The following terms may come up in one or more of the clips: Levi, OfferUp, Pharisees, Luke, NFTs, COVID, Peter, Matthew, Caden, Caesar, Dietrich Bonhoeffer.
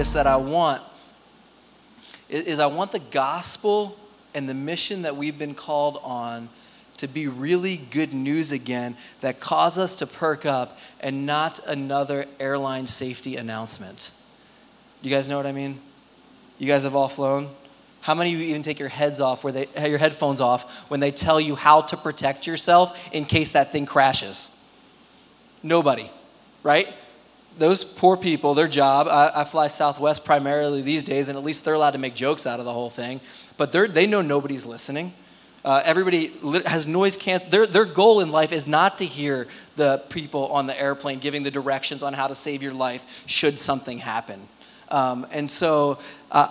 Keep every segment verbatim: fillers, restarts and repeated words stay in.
focus that I want is, is I want the gospel and the mission that we've been called on to be really good news again that cause us to perk up and not another airline safety announcement. You guys know what I mean? You guys have all flown? How many of you even take your heads off where they your headphones off when they tell you how to protect yourself in case that thing crashes? Nobody, right? Those poor people, their job, I, I fly Southwest primarily these days, and at least they're allowed to make jokes out of the whole thing, but they they know nobody's listening. Uh, everybody has noise cancelling. Their, their goal in life is not to hear the people on the airplane giving the directions on how to save your life should something happen. Um, and so uh,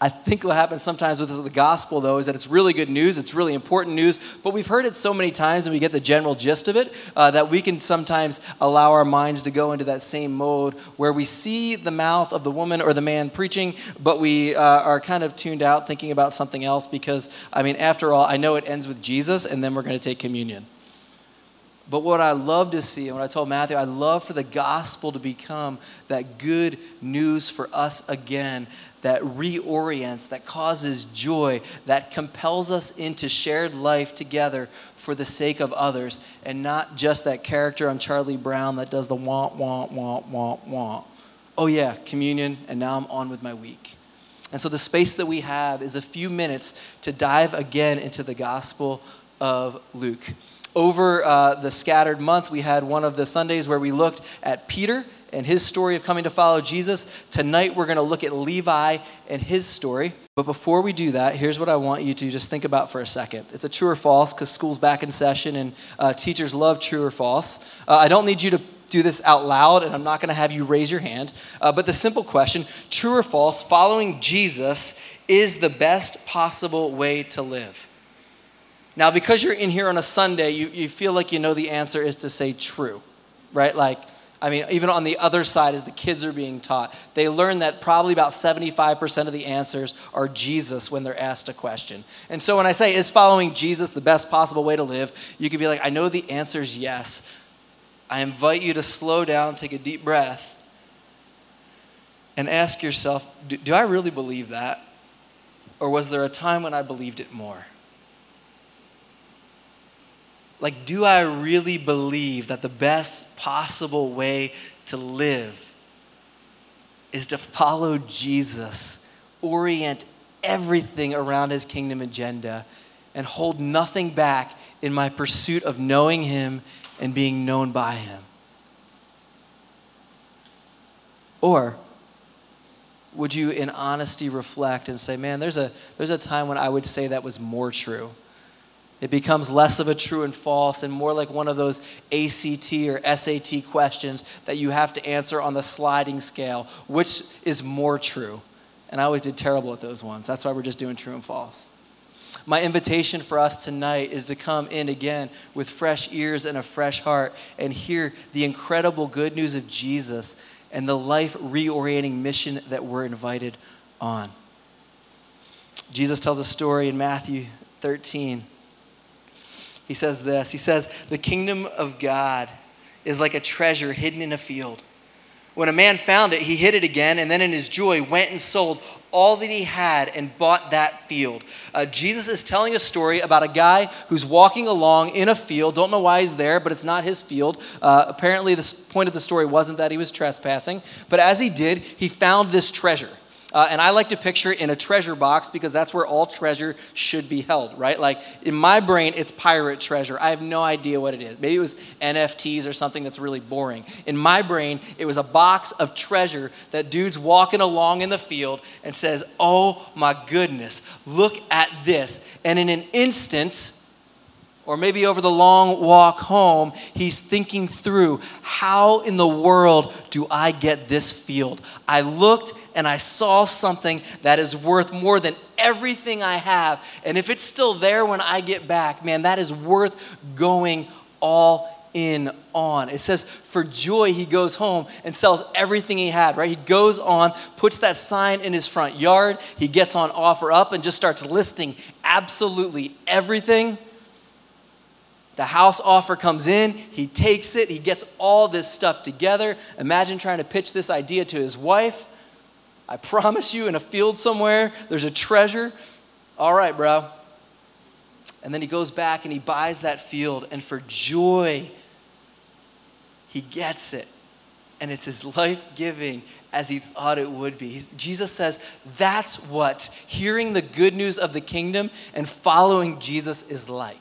I think what happens sometimes with the gospel, though, is that it's really good news, it's really important news, but we've heard it so many times and we get the general gist of it uh, that we can sometimes allow our minds to go into that same mode where we see the mouth of the woman or the man preaching, but we uh, are kind of tuned out thinking about something else because, I mean, after all, I know it ends with Jesus and then we're going to take communion. But what I love to see, and what I told Matthew, I love for the gospel to become that good news for us again, that reorients, that causes joy, that compels us into shared life together for the sake of others, and not just that character on Charlie Brown that does the womp, womp, womp, womp, womp. Oh yeah, communion, and now I'm on with my week. And so the space that we have is a few minutes to dive again into the gospel of Luke. Over uh, the scattered month, we had one of the Sundays where we looked at Peter and his story of coming to follow Jesus. Tonight, we're going to look at Levi and his story. But before we do that, here's what I want you to just think about for a second. It's a true or false because school's back in session and uh, teachers love true or false. Uh, I don't need you to do this out loud, and I'm not going to have you raise your hand. Uh, but the simple question, true or false, following Jesus is the best possible way to live. Now, because you're in here on a Sunday, you, you feel like you know the answer is to say true, right? Like, I mean, even on the other side, as the kids are being taught, they learn that probably about seventy-five percent of the answers are Jesus when they're asked a question. And so when I say, is following Jesus the best possible way to live? You could be like, I know the answer is yes. I invite you to slow down, take a deep breath, and ask yourself, do, do I really believe that? Or was there a time when I believed it more? Like, do I really believe that the best possible way to live is to follow Jesus, orient everything around his kingdom agenda, and hold nothing back in my pursuit of knowing him and being known by him? Or would you in honesty reflect and say, man, there's a, there's a time when I would say that was more true. It becomes less of a true and false and more like one of those A C T or S A T questions that you have to answer on the sliding scale, which is more true. And I always did terrible at those ones. That's why we're just doing true and false. My invitation for us tonight is to come in again with fresh ears and a fresh heart and hear the incredible good news of Jesus and the life-reorienting mission that we're invited on. Jesus tells a story in Matthew thirteen. He says this, he says, the kingdom of God is like a treasure hidden in a field. When a man found it, he hid it again, and then in his joy went and sold all that he had and bought that field. Uh, Jesus is telling a story about a guy who's walking along in a field. Don't know why he's there, but it's not his field. Uh, apparently the point of the story wasn't that he was trespassing, but as he did, he found this treasure. Uh, and I like to picture it in a treasure box because that's where all treasure should be held, right? Like in my brain, it's pirate treasure. I have no idea what it is. Maybe it was N F Ts or something that's really boring. In my brain, it was a box of treasure that dude's walking along in the field and says, oh my goodness, look at this. And in an instant, or maybe over the long walk home, he's thinking through, how in the world do I get this field? I looked and I saw something that is worth more than everything I have. And if it's still there when I get back, man, that is worth going all in on. It says, for joy, he goes home and sells everything he had, right? He goes on, puts that sign in his front yard. He gets on OfferUp and just starts listing absolutely everything. The house offer comes in, he takes it, he gets all this stuff together. Imagine trying to pitch this idea to his wife. I promise you, in a field somewhere, there's a treasure. All right, bro. And then he goes back and he buys that field, and for joy, he gets it. And it's as life-giving as he thought it would be. He's, Jesus says that's what hearing the good news of the kingdom and following Jesus is like.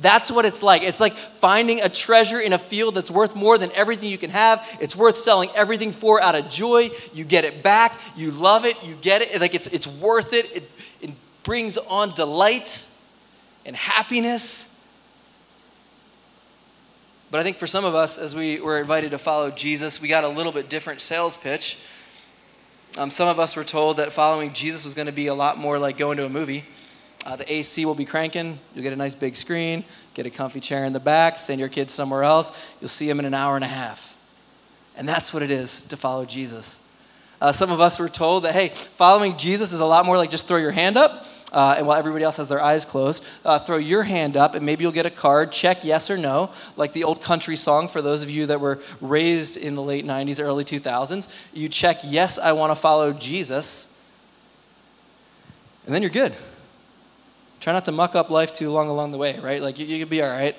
That's what it's like. It's like finding a treasure in a field that's worth more than everything you can have. It's worth selling everything for out of joy. You get it back. You love it. You get it. Like it's it's worth it. It, it brings on delight and happiness. But I think for some of us, as we were invited to follow Jesus, we got a little bit different sales pitch. Um, some of us were told that following Jesus was going to be a lot more like going to a movie. Uh, the A C will be cranking. You'll get a nice big screen, get a comfy chair in the back, send your kids somewhere else. You'll see them in an hour and a half. And that's what it is to follow Jesus. Uh, some of us were told that, hey, following Jesus is a lot more like just throw your hand up. Uh, and while everybody else has their eyes closed, uh, throw your hand up and maybe you'll get a card, check yes or no, like the old country song for those of you that were raised in the late nineties, early two thousands. You check, yes, I want to follow Jesus, and then you're good. Try not to muck up life too long along the way, right? Like you, you could be all right.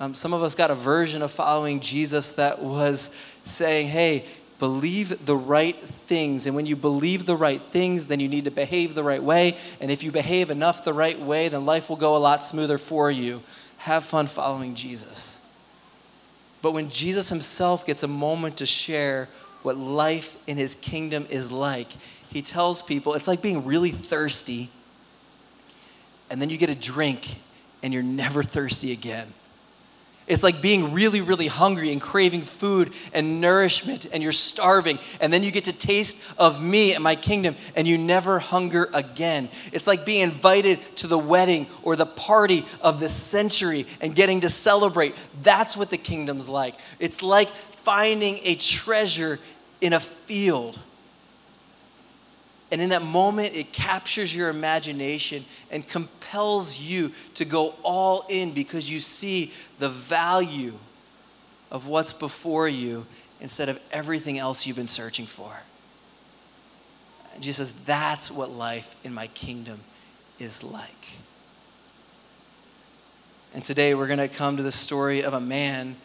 Um, some of us got a version of following Jesus that was saying, hey, believe the right things. And when you believe the right things, then you need to behave the right way. And if you behave enough the right way, then life will go a lot smoother for you. Have fun following Jesus. But when Jesus himself gets a moment to share what life in his kingdom is like, he tells people, it's like being really thirsty, and then you get a drink, and you're never thirsty again. It's like being really, really hungry and craving food and nourishment, and you're starving, and then you get to taste of me and my kingdom, and you never hunger again. It's like being invited to the wedding or the party of the century and getting to celebrate. That's what the kingdom's like. It's like finding a treasure in a field. And in that moment, it captures your imagination and compels you to go all in because you see the value of what's before you instead of everything else you've been searching for. And Jesus says, that's what life in my kingdom is like. And today we're going to come to the story of a man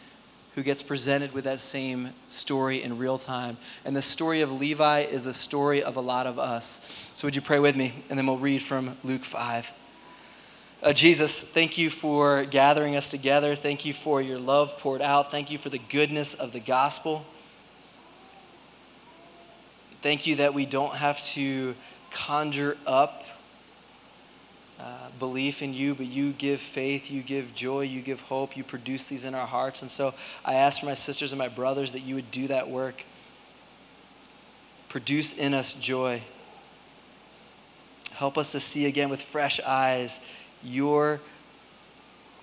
who gets presented with that same story in real time. And the story of Levi is the story of a lot of us. So would you pray with me? And then we'll read from Luke five. Uh, Jesus, thank you for gathering us together. Thank you for your love poured out. Thank you for the goodness of the gospel. Thank you that we don't have to conjure up Uh, belief in you, but you give faith, you give joy, you give hope, you produce these in our hearts. And so I ask for my sisters and my brothers that you would do that work. Produce in us joy. Help us to see again with fresh eyes your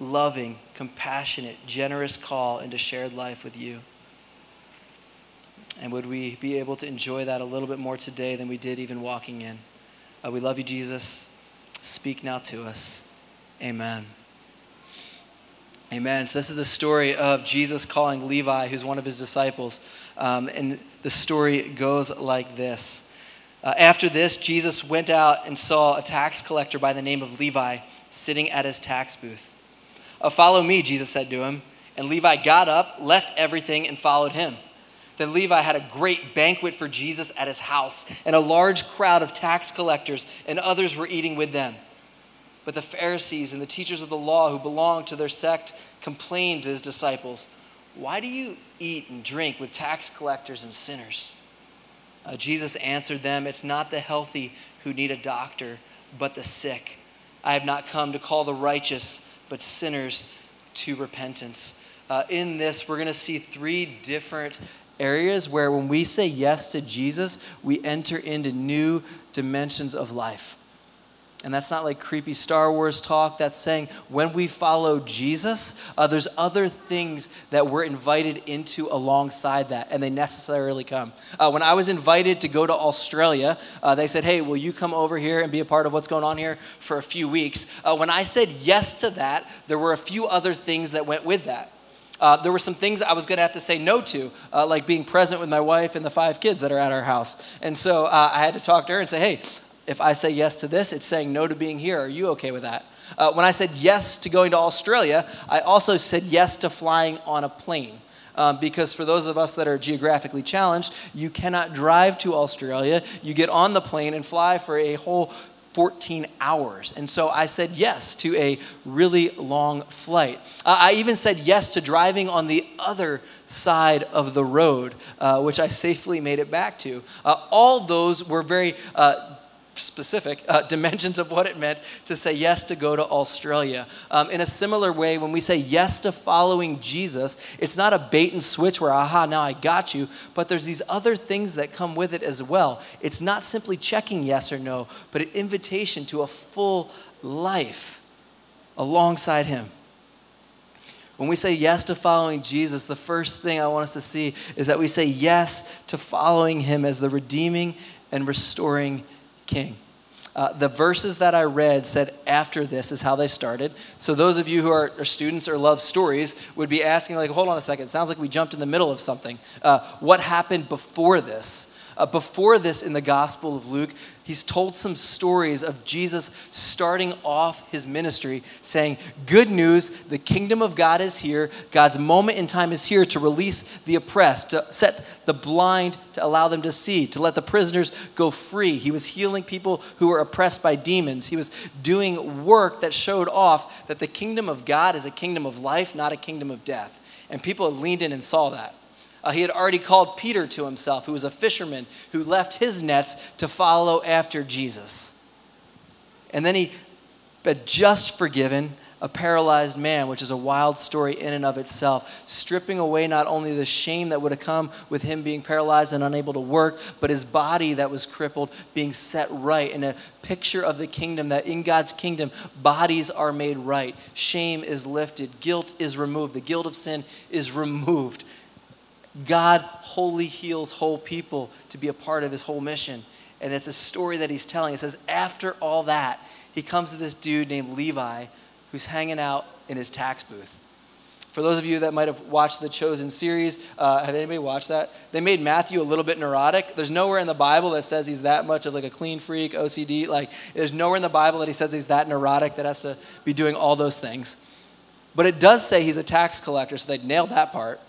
loving, compassionate, generous call into shared life with you. And would we be able to enjoy that a little bit more today than we did even walking in? Uh, we love you, Jesus. Speak now to us. Amen. Amen. So this is the story of Jesus calling Levi, who's one of his disciples. Um, and the story goes like this. Uh, after this, Jesus went out and saw a tax collector by the name of Levi sitting at his tax booth. Uh, follow me, Jesus said to him. And Levi got up, left everything, and followed him. Then Levi had a great banquet for Jesus at his house, and a large crowd of tax collectors and others were eating with them. But the Pharisees and the teachers of the law who belonged to their sect complained to his disciples, "Why do you eat and drink with tax collectors and sinners?" Uh, Jesus answered them, "It's not the healthy who need a doctor, but the sick. I have not come to call the righteous, but sinners to repentance." Uh, in this, we're going to see three different areas where when we say yes to Jesus, we enter into new dimensions of life. And that's not like creepy Star Wars talk. That's saying when we follow Jesus, uh, there's other things that we're invited into alongside that, and they necessarily come. Uh, when I was invited to go to Australia, uh, they said, hey, will you come over here and be a part of what's going on here for a few weeks? Uh, when I said yes to that, there were a few other things that went with that. Uh, there were some things I was going to have to say no to, uh, like being present with my wife and the five kids that are at our house. And so uh, I had to talk to her and say, hey, if I say yes to this, it's saying no to being here. Are you okay with that? Uh, when I said yes to going to Australia, I also said yes to flying on a plane. Um, because for those of us that are geographically challenged, you cannot drive to Australia. You get on the plane and fly for a whole fourteen hours. And so I said yes to a really long flight. Uh, I even said yes to driving on the other side of the road, uh, which I safely made it back to. Uh, all those were very uh, specific uh, dimensions of what it meant to say yes to go to Australia. Um, in a similar way, when we say yes to following Jesus, it's not a bait and switch where, aha, now I got you, but there's these other things that come with it as well. It's not simply checking yes or no, but an invitation to a full life alongside him. When we say yes to following Jesus, the first thing I want us to see is that we say yes to following him as the redeeming and restoring King. Uh, the verses that I read said after this is how they started. So those of you who are, are students or love stories would be asking, like, hold on a second. Sounds like we jumped in the middle of something. Uh, what happened before this? Uh, before this in the Gospel of Luke, he's told some stories of Jesus starting off his ministry saying, good news, the kingdom of God is here. God's moment in time is here to release the oppressed, to set the blind, to allow them to see, to let the prisoners go free. He was healing people who were oppressed by demons. He was doing work that showed off that the kingdom of God is a kingdom of life, not a kingdom of death. And people leaned in and saw that. Uh, he had already called Peter to himself, who was a fisherman who left his nets to follow after Jesus. And then he had just forgiven a paralyzed man, which is a wild story in and of itself, stripping away not only the shame that would have come with him being paralyzed and unable to work, but his body that was crippled being set right in a picture of the kingdom, that in God's kingdom, bodies are made right. Shame is lifted. Guilt is removed. The guilt of sin is removed. God wholly heals whole people to be a part of his whole mission. And it's a story that he's telling. It says after all that, he comes to this dude named Levi who's hanging out in his tax booth. For those of you that might have watched the Chosen series, uh, have anybody watched that? They made Matthew a little bit neurotic. There's nowhere in the Bible that says he's that much of like a clean freak, O C D. Like there's nowhere in the Bible that he says he's that neurotic that has to be doing all those things. But it does say he's a tax collector, so they nailed that part.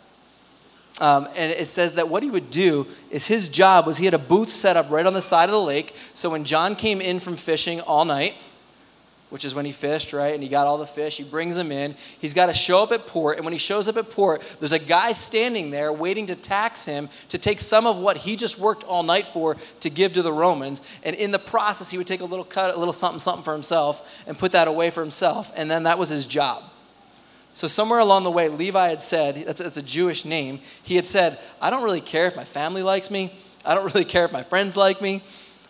Um, and it says that what he would do is his job was he had a booth set up right on the side of the lake. So when John came in from fishing all night, which is when he fished, right, and he got all the fish, he brings them in. He's got to show up at port. And when he shows up at port, there's a guy standing there waiting to tax him to take some of what he just worked all night for to give to the Romans. And in the process, he would take a little cut, a little something, something for himself and put that away for himself. And then that was his job. So somewhere along the way, Levi had said, that's, that's a Jewish name, he had said, I don't really care if my family likes me. I don't really care if my friends like me.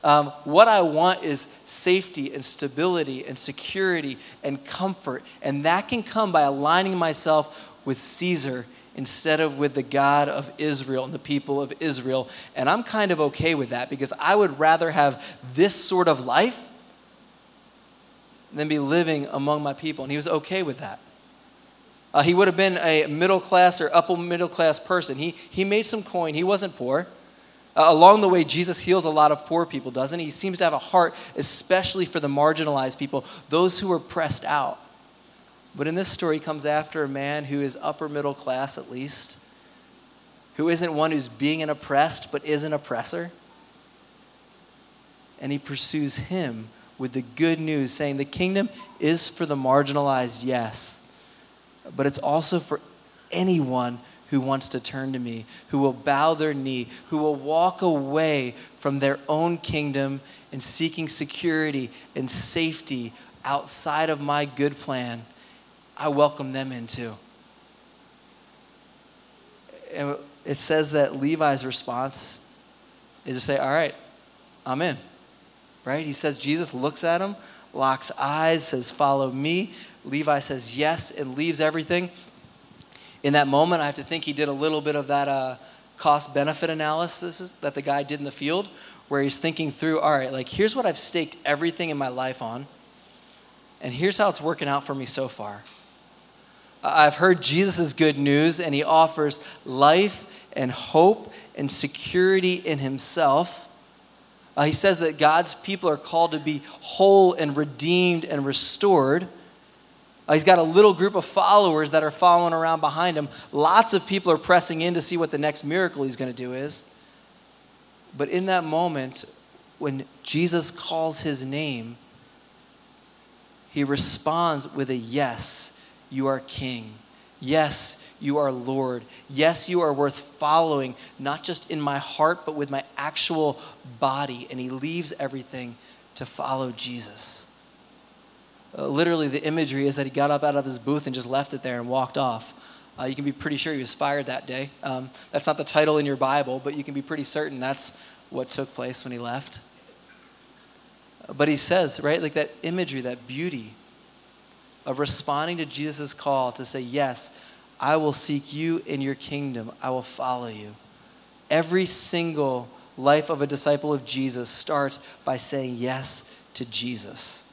Um, what I want is safety and stability and security and comfort. And that can come by aligning myself with Caesar instead of with the God of Israel and the people of Israel. And I'm kind of okay with that because I would rather have this sort of life than be living among my people. And he was okay with that. Uh, he would have been a middle class or upper middle class person. He he made some coin. He wasn't poor. Uh, along the way, Jesus heals a lot of poor people, doesn't he? He seems to have a heart, especially for the marginalized people, those who are pressed out. But in this story, he comes after a man who is upper middle class at least, who isn't one who's being an oppressed but is an oppressor. And he pursues him with the good news, saying the kingdom is for the marginalized, yes, but it's also for anyone who wants to turn to me, who will bow their knee, who will walk away from their own kingdom and seeking security and safety outside of my good plan. I welcome them into. And it says that Levi's response is to say, all right, I'm in, right? He says, Jesus looks at him, locks eyes, says, follow me. Levi says yes and leaves everything. In that moment, I have to think he did a little bit of that uh, cost-benefit analysis that the guy did in the field where he's thinking through, all right, like here's what I've staked everything in my life on, and here's how it's working out for me so far. I've heard Jesus' good news, and he offers life and hope and security in himself. Uh, he says that God's people are called to be whole and redeemed and restored. Uh, he's got a little group of followers that are following around behind him. Lots of people are pressing in to see what the next miracle he's going to do is. But in that moment, when Jesus calls his name, he responds with a yes, you are king. Yes, you are Lord. Yes, you are worth following, not just in my heart, but with my actual body. And he leaves everything to follow Jesus. Uh, literally, the imagery is that he got up out of his booth and just left it there and walked off. Uh, you can be pretty sure he was fired that day. Um, that's not the title in your Bible, but you can be pretty certain that's what took place when he left. But he says, right, like that imagery, that beauty of responding to Jesus' call to say, yes, I will seek you in your kingdom. I will follow you. Every single life of a disciple of Jesus starts by saying yes to Jesus.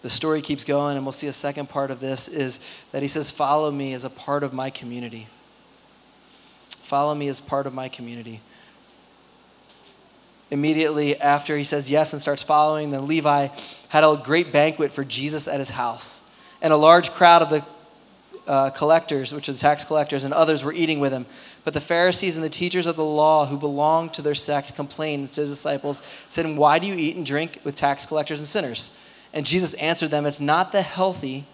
The story keeps going, and we'll see a second part of this is that he says, follow me as a part of my community. Follow me as part of my community. Immediately after he says yes and starts following, then Levi had a great banquet for Jesus at his house. And a large crowd of the uh, collectors, which are the tax collectors, and others were eating with him. But the Pharisees and the teachers of the law who belonged to their sect complained to his disciples, saying, why do you eat and drink with tax collectors and sinners? And Jesus answered them, it's not the healthy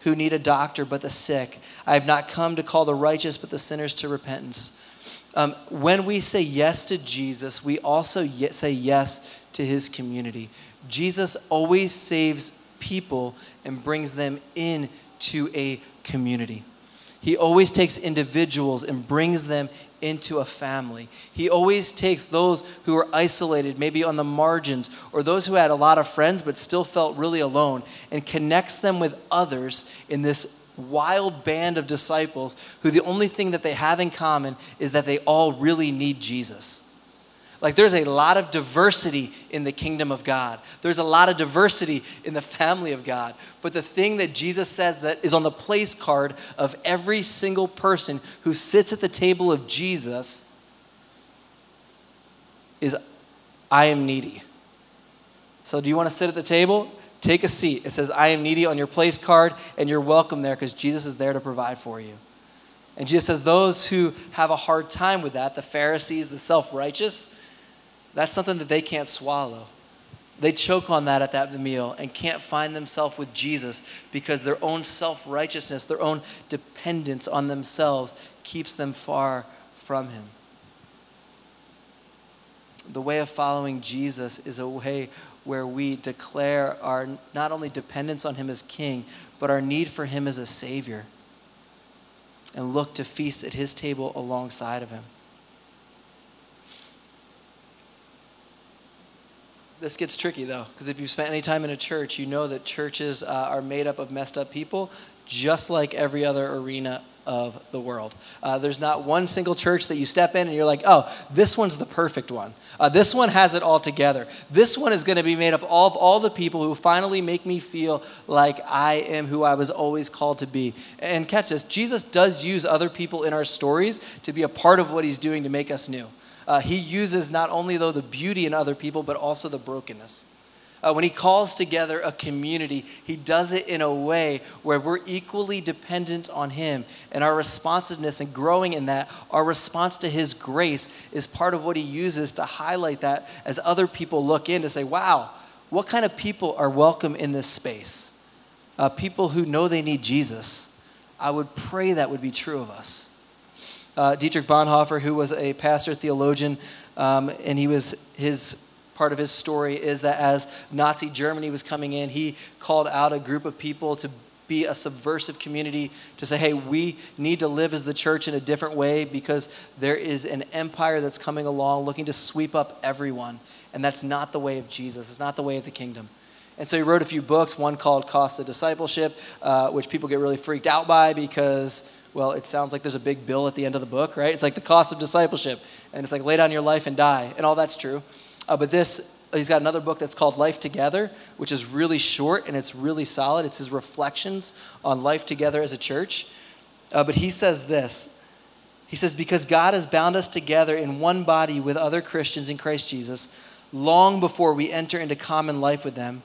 who need a doctor, but the sick. I have not come to call the righteous, but the sinners to repentance. Um, when we say yes to Jesus, we also say yes to his community. Jesus always saves people and brings them into a community. He always takes individuals and brings them into a family. He always takes those who are isolated, maybe on the margins, or those who had a lot of friends but still felt really alone, and connects them with others in this wild band of disciples who the only thing that they have in common is that they all really need Jesus. Like, there's a lot of diversity in the kingdom of God. There's a lot of diversity in the family of God. But the thing that Jesus says that is on the place card of every single person who sits at the table of Jesus is, I am needy. So do you want to sit at the table? Take a seat. It says, I am needy on your place card, and you're welcome there because Jesus is there to provide for you. And Jesus says those who have a hard time with that, the Pharisees, the self-righteous, that's something that they can't swallow. They choke on that at that meal and can't find themselves with Jesus because their own self-righteousness, their own dependence on themselves keeps them far from him. The way of following Jesus is a way where we declare our not only dependence on him as king, but our need for him as a savior, and look to feast at his table alongside of him. This gets tricky, though, because if you've spent any time in a church, you know that churches uh, are made up of messed up people, just like every other arena of the world. Uh, there's not one single church that you step in and you're like, oh, this one's the perfect one. Uh, this one has it all together. This one is going to be made up all of all the people who finally make me feel like I am who I was always called to be. And catch this, Jesus does use other people in our stories to be a part of what he's doing to make us new. Uh, he uses not only, though, the beauty in other people, but also the brokenness. Uh, when he calls together a community, he does it in a way where we're equally dependent on him. And our responsiveness and growing in that, our response to his grace is part of what he uses to highlight that as other people look in to say, wow, what kind of people are welcome in this space? Uh, people who know they need Jesus. I would pray that would be true of us. Uh, Dietrich Bonhoeffer, who was a pastor theologian, um, and he was his part of his story is that as Nazi Germany was coming in, he called out a group of people to be a subversive community to say, hey, we need to live as the church in a different way because there is an empire that's coming along looking to sweep up everyone, and that's not the way of Jesus. It's not the way of the kingdom. And so he wrote a few books, one called Cost of Discipleship, uh, which people get really freaked out by because, well, it sounds like there's a big bill at the end of the book, right? It's like the cost of discipleship. And it's like, lay down your life and die. And all that's true. Uh, but this he's got another book that's called Life Together, which is really short and it's really solid. It's his reflections on life together as a church. Uh, but he says this. He says, because God has bound us together in one body with other Christians in Christ Jesus, long before we enter into common life with them,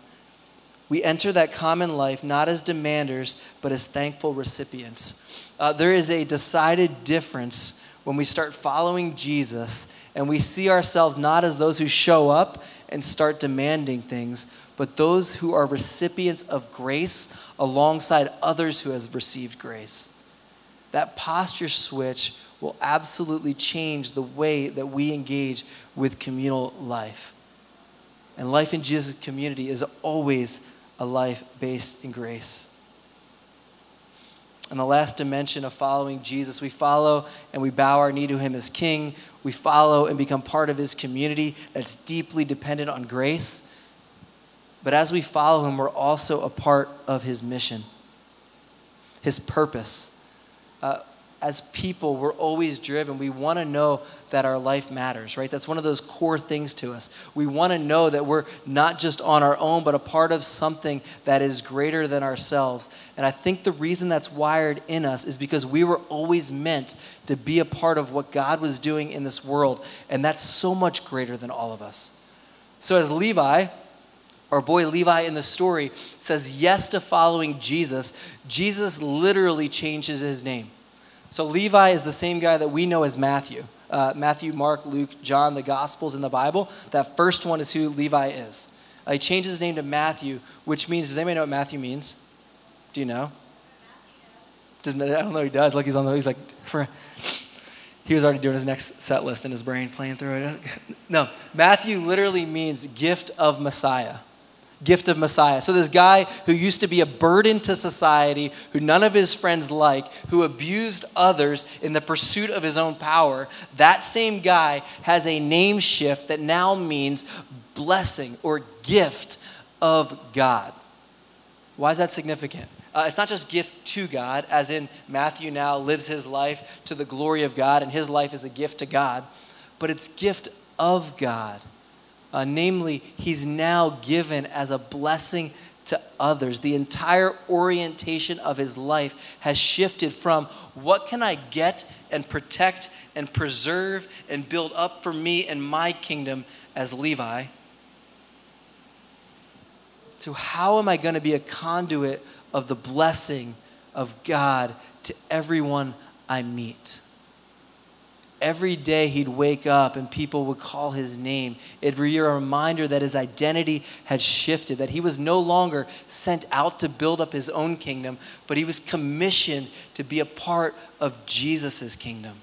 we enter that common life not as demanders, but as thankful recipients. Uh, there is a decided difference when we start following Jesus and we see ourselves not as those who show up and start demanding things, but those who are recipients of grace alongside others who have received grace. That posture switch will absolutely change the way that we engage with communal life. And life in Jesus' community is always a life based in grace. And the last dimension of following Jesus, we follow and we bow our knee to him as king. We follow and become part of his community that's deeply dependent on grace. But as we follow him, we're also a part of his mission, his purpose. Uh, As people, we're always driven. We want to know that our life matters, right? That's one of those core things to us. We want to know that we're not just on our own, but a part of something that is greater than ourselves. And I think the reason that's wired in us is because we were always meant to be a part of what God was doing in this world. And that's so much greater than all of us. So as Levi, our boy Levi in the story, says yes to following Jesus, Jesus literally changes his name. So Levi is the same guy that we know as Matthew. Uh, Matthew, Mark, Luke, John, the Gospels in the Bible. That first one is who Levi is. Uh, he changed his name to Matthew, which means, does anybody know what Matthew means? Do you know? Does, I don't know he does. Look, he's on the, he's like, he was already doing his next set list in his brain, playing through it. No, Matthew literally means gift of Messiah. Gift of Messiah. So this guy who used to be a burden to society, who none of his friends like, who abused others in the pursuit of his own power, that same guy has a name shift that now means blessing or gift of God. Why is that significant? Uh, it's not just gift to God, as in Matthew now lives his life to the glory of God, and his life is a gift to God, but it's gift of God. Uh, namely, he's now given as a blessing to others. The entire orientation of his life has shifted from what can I get and protect and preserve and build up for me and my kingdom as Levi, to how am I going to be a conduit of the blessing of God to everyone I meet? Every day he'd wake up and people would call his name. It'd be a reminder that his identity had shifted, that he was no longer sent out to build up his own kingdom, but he was commissioned to be a part of Jesus' kingdom.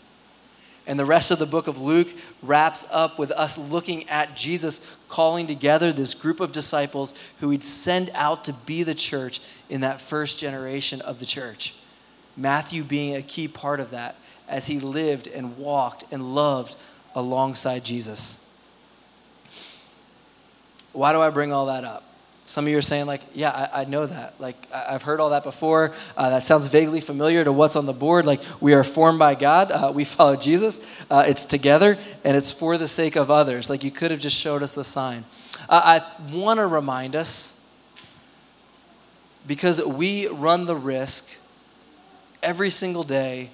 And the rest of the book of Luke wraps up with us looking at Jesus calling together this group of disciples who he'd send out to be the church in that first generation of the church. Matthew being a key part of that, as he lived and walked and loved alongside Jesus. Why do I bring all that up? Some of you are saying like, yeah, I, I know that. Like, I, I've heard all that before. Uh, that sounds vaguely familiar to what's on the board. Like, we are formed by God. Uh, we follow Jesus. Uh, it's together, and it's for the sake of others. Like, you could have just showed us the sign. Uh, I want to remind us, because we run the risk every single day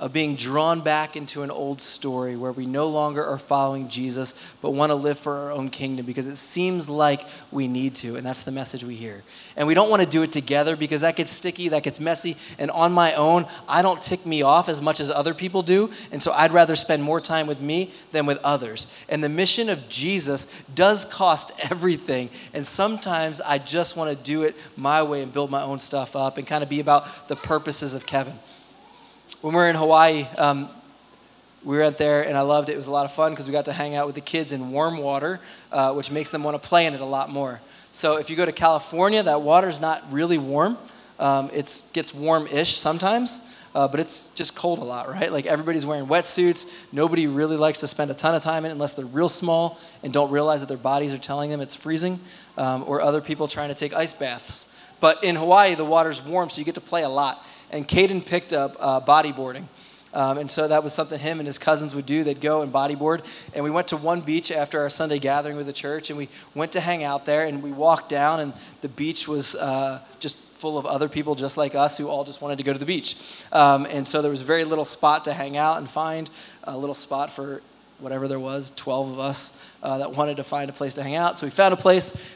of being drawn back into an old story where we no longer are following Jesus, but want to live for our own kingdom because it seems like we need to, and that's the message we hear. And we don't want to do it together because that gets sticky, that gets messy, and on my own, I don't tick me off as much as other people do, and so I'd rather spend more time with me than with others. And the mission of Jesus does cost everything, and sometimes I just want to do it my way and build my own stuff up and kind of be about the purposes of Kevin. When we were in Hawaii, um, we were out there, and I loved it. It was a lot of fun because we got to hang out with the kids in warm water, uh, which makes them want to play in it a lot more. So if you go to California, that water's not really warm. Um, it gets warm-ish sometimes, uh, but it's just cold a lot, right? Like, everybody's wearing wetsuits. Nobody really likes to spend a ton of time in it unless they're real small and don't realize that their bodies are telling them it's freezing, um, or other people trying to take ice baths. But in Hawaii, the water's warm, so you get to play a lot. And Caden picked up uh, bodyboarding. Um, and so that was something him and his cousins would do. They'd go and bodyboard. And we went to one beach after our Sunday gathering with the church, and we went to hang out there, and we walked down, and the beach was uh, just full of other people just like us who all just wanted to go to the beach. Um, and so there was very little spot to hang out and find, a little spot for whatever there was, twelve of us uh, that wanted to find a place to hang out. So we found a place.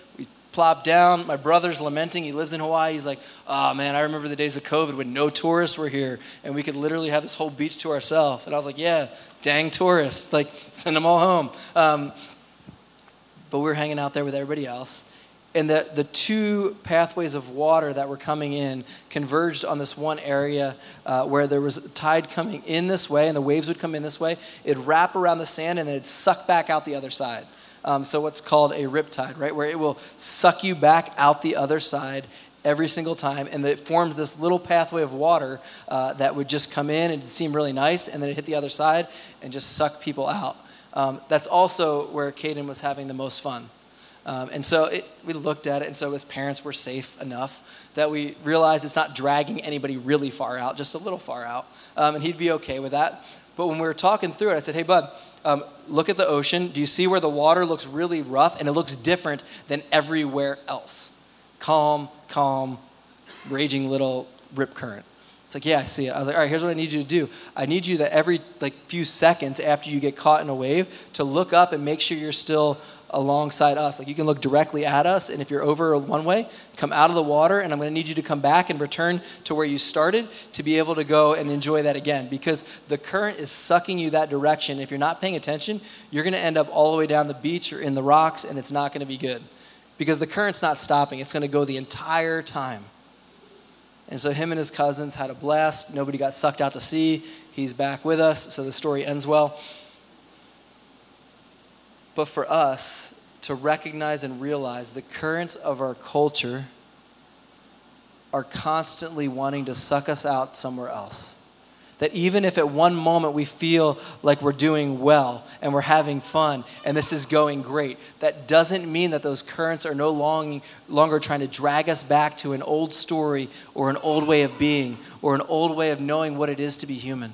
Plopped down. My brother's lamenting. He lives in Hawaii. He's like, oh man, I remember the days of COVID when no tourists were here and we could literally have this whole beach to ourselves. And I was like, yeah, dang tourists. Like, send them all home. Um, but we were hanging out there with everybody else. And the, the two pathways of water that were coming in converged on this one area uh, where there was tide coming in this way and the waves would come in this way. It'd wrap around the sand and then it'd suck back out the other side. Um, so what's called a riptide, right? Where it will suck you back out the other side every single time. And it forms this little pathway of water uh, that would just come in and seem really nice. And then it hit the other side and just suck people out. Um, that's also where Caden was having the most fun. Um, and so it, we looked at it. And so as parents, we're safe enough that we realized it's not dragging anybody really far out, just a little far out. Um, and he'd be okay with that. But when we were talking through it, I said, hey, bud, um, look at the ocean. Do you see where the water looks really rough and it looks different than everywhere else? Calm, calm, raging little rip current. It's like, yeah, I see it. I was like, all right, here's what I need you to do. I need you to every like few seconds after you get caught in a wave to look up and make sure you're still alongside us. Like you can look directly at us, and if you're over one way, come out of the water, and I'm going to need you to come back and return to where you started to be able to go and enjoy that again, because the current is sucking you that direction. If you're not paying attention, you're going to end up all the way down the beach or in the rocks, and it's not going to be good because the current's not stopping. It's going to go the entire time. And so him and his cousins had a blast. Nobody got sucked out to sea. He's back with us, so the story ends well. But for us to recognize and realize the currents of our culture are constantly wanting to suck us out somewhere else. That even if at one moment we feel like we're doing well and we're having fun and this is going great, that doesn't mean that those currents are no long, longer trying to drag us back to an old story or an old way of being or an old way of knowing what it is to be human.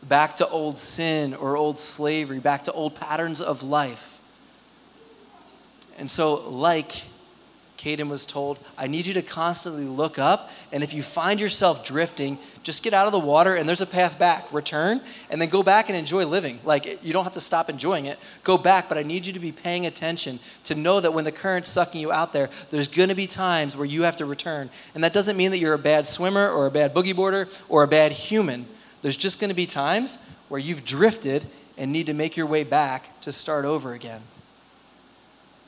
Back to old sin or old slavery, back to old patterns of life. And so, like Caden was told, I need you to constantly look up, and if you find yourself drifting, just get out of the water, and there's a path back. Return, and then go back and enjoy living. Like, you don't have to stop enjoying it. Go back, but I need you to be paying attention, to know that when the current's sucking you out there, there's going to be times where you have to return. And that doesn't mean that you're a bad swimmer or a bad boogie boarder or a bad human. There's just going to be times where you've drifted and need to make your way back to start over again.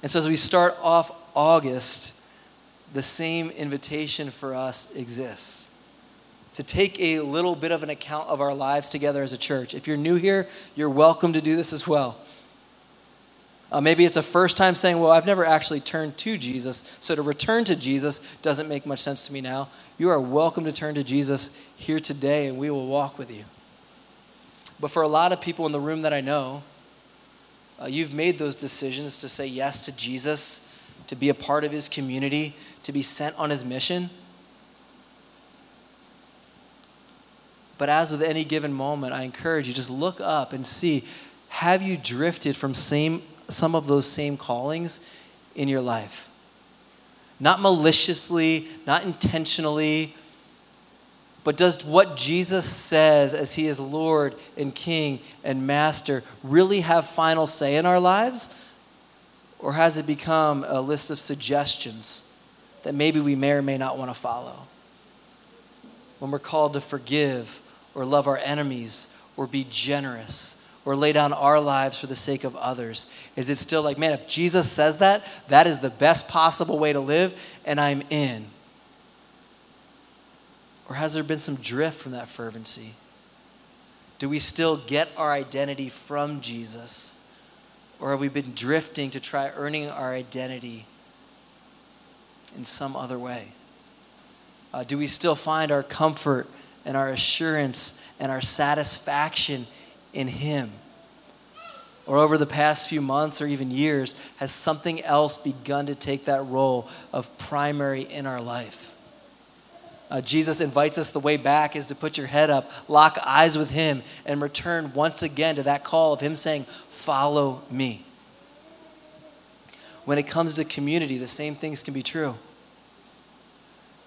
And so as we start off August, the same invitation for us exists. To take a little bit of an account of our lives together as a church. If you're new here, you're welcome to do this as well. Uh, maybe it's a first time saying, well, I've never actually turned to Jesus, so to return to Jesus doesn't make much sense to me now. You are welcome to turn to Jesus here today, and we will walk with you. But for a lot of people in the room that I know, uh, you've made those decisions to say yes to Jesus, to be a part of his community, to be sent on his mission. But as with any given moment, I encourage you, just look up and see, have you drifted from same some of those same callings in your life? Not maliciously, not intentionally, but does what Jesus says as he is Lord and King and Master really have final say in our lives? Or has it become a list of suggestions that maybe we may or may not want to follow? When we're called to forgive or love our enemies or be generous, or lay down our lives for the sake of others? Is it still like, man, if Jesus says that, that is the best possible way to live, and I'm in? Or has there been some drift from that fervency? Do we still get our identity from Jesus? Or have we been drifting to try earning our identity in some other way? Uh, do we still find our comfort and our assurance and our satisfaction in him? Or over the past few months or even years, has something else begun to take that role of primary in our life? Uh, Jesus invites us, the way back is to put your head up, lock eyes with him, and return once again to that call of him saying, follow me. When it comes to community, the same things can be true.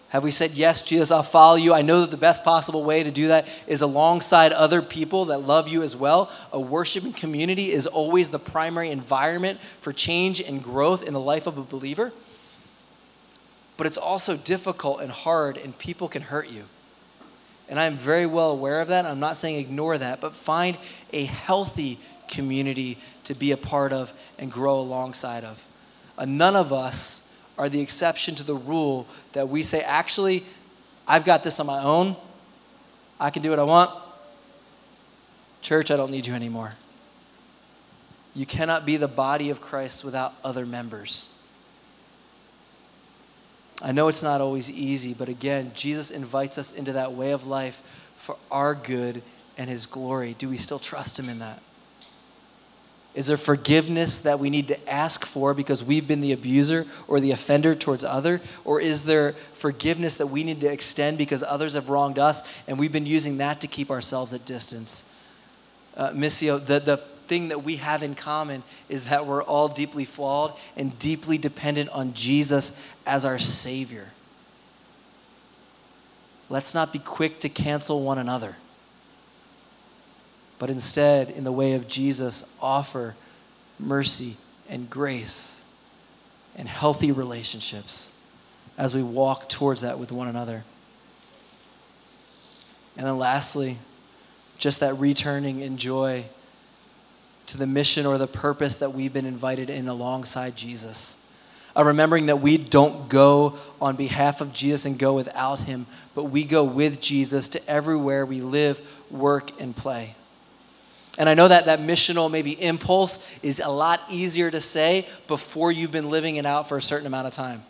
Have we said, yes, Jesus, I'll follow you. I know that the best possible way to do that is alongside other people that love you as well. A worshiping community is always the primary environment for change and growth in the life of a believer. But it's also difficult and hard, and people can hurt you. And I'm very well aware of that. I'm not saying ignore that, but find a healthy community to be a part of and grow alongside of. Uh, none of us are the exception to the rule that we say, actually, I've got this on my own. I can do what I want. Church, I don't need you anymore. You cannot be the body of Christ without other members. I know it's not always easy, but again, Jesus invites us into that way of life for our good and his glory. Do we still trust him in that? Is there forgiveness that we need to ask for because we've been the abuser or the offender towards other? Or is there forgiveness that we need to extend because others have wronged us and we've been using that to keep ourselves at distance? Uh, Missio, the, the thing that we have in common is that we're all deeply flawed and deeply dependent on Jesus as our Savior. Let's not be quick to cancel one another, but instead, in the way of Jesus, offer mercy and grace and healthy relationships as we walk towards that with one another. And then lastly, just that returning in joy to the mission or the purpose that we've been invited in alongside Jesus. Uh, remembering that we don't go on behalf of Jesus and go without him, but we go with Jesus to everywhere we live, work, and play. And I know that that missional maybe impulse is a lot easier to say before you've been living it out for a certain amount of time.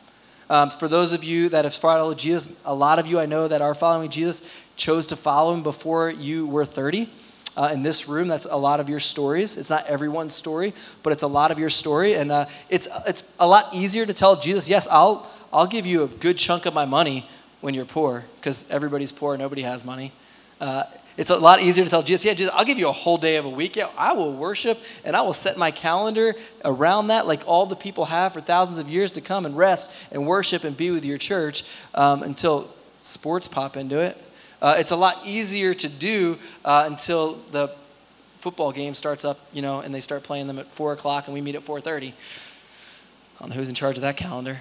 Um, for those of you that have followed Jesus, a lot of you I know that are following Jesus chose to follow him before you were thirty. Uh, in this room, that's a lot of your stories. It's not everyone's story, but it's a lot of your story. And uh, it's it's a lot easier to tell Jesus, yes, I'll I'll give you a good chunk of my money when you're poor, because everybody's poor, nobody has money. Uh, It's a lot easier to tell Jesus, yeah, Jesus, I'll give you a whole day of a week. Yeah, I will worship and I will set my calendar around that like all the people have for thousands of years to come and rest and worship and be with your church um, until sports pop into it. Uh, it's a lot easier to do uh, until the football game starts up, you know, and they start playing them at four o'clock and we meet at four thirty. I don't know who's in charge of that calendar.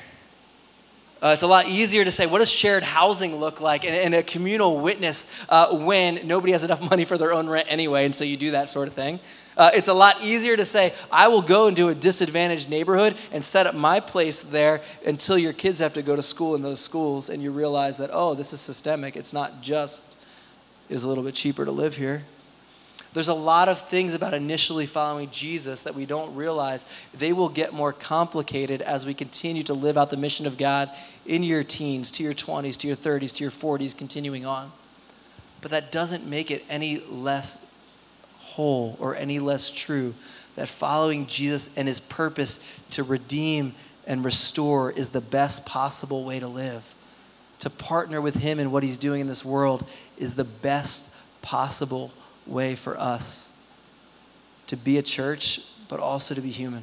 Uh, it's a lot easier to say, what does shared housing look like and, and a communal witness uh, when nobody has enough money for their own rent anyway, and so you do that sort of thing. Uh, it's a lot easier to say, I will go into a disadvantaged neighborhood and set up my place there until your kids have to go to school in those schools and you realize that, oh, this is systemic. It's not just, it was a little bit cheaper to live here. There's a lot of things about initially following Jesus that we don't realize. They will get more complicated as we continue to live out the mission of God in your teens, to your twenties, to your thirties, to your forties, continuing on. But that doesn't make it any less whole or any less true that following Jesus and his purpose to redeem and restore is the best possible way to live. To partner with him in what he's doing in this world is the best possible way. way for us to be a church, but also to be human.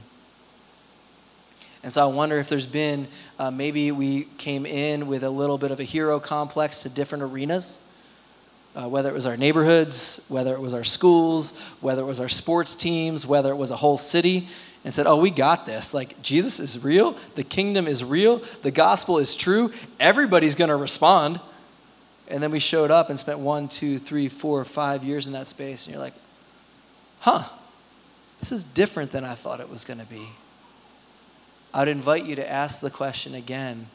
And so I wonder if there's been, uh, maybe we came in with a little bit of a hero complex to different arenas, uh, whether it was our neighborhoods, whether it was our schools, whether it was our sports teams, whether it was a whole city, and said, oh, we got this. Like, Jesus is real. The kingdom is real. The gospel is true. Everybody's going to respond. And then we showed up and spent one, two, three, four, five years in that space. And you're like, huh, this is different than I thought it was going to be. I'd invite you to ask the question again,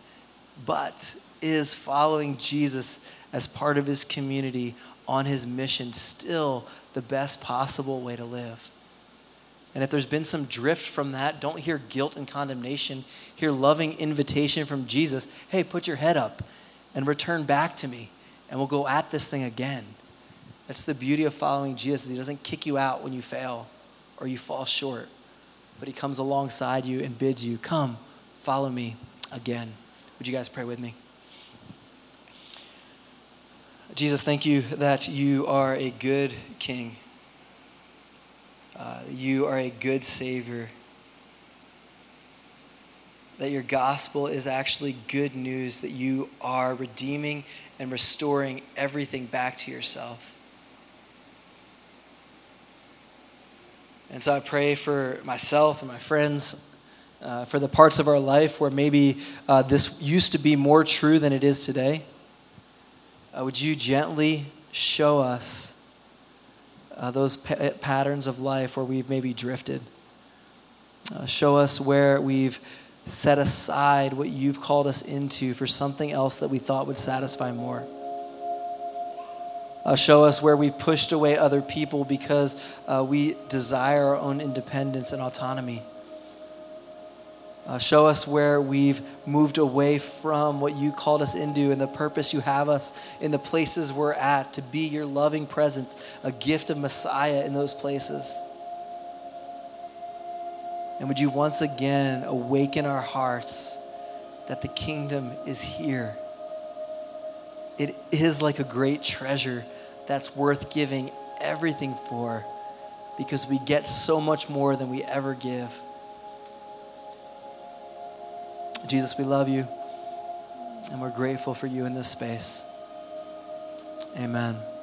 but is following Jesus as part of his community on his mission still the best possible way to live? And if there's been some drift from that, don't hear guilt and condemnation. Hear loving invitation from Jesus. Hey, put your head up and return back to me. And we'll go at this thing again. That's the beauty of following Jesus. He doesn't kick you out when you fail or you fall short, but he comes alongside you and bids you, come, follow me again. Would you guys pray with me? Jesus, thank you that you are a good king. Uh, you are a good savior. That your gospel is actually good news, that you are redeeming and restoring everything back to yourself. And so I pray for myself and my friends, uh, for the parts of our life where maybe uh, this used to be more true than it is today. Uh, would you gently show us uh, those pa- patterns of life where we've maybe drifted? Uh, show us where we've set aside what you've called us into for something else that we thought would satisfy more. Uh, show us where we've pushed away other people because uh, we desire our own independence and autonomy. Uh, show us where we've moved away from what you called us into and the purpose you have us in the places we're at, to be your loving presence, a gift of Messiah in those places. And would you once again awaken our hearts that the kingdom is here. It is like a great treasure that's worth giving everything for, because we get so much more than we ever give. Jesus, we love you, and we're grateful for you in this space. Amen.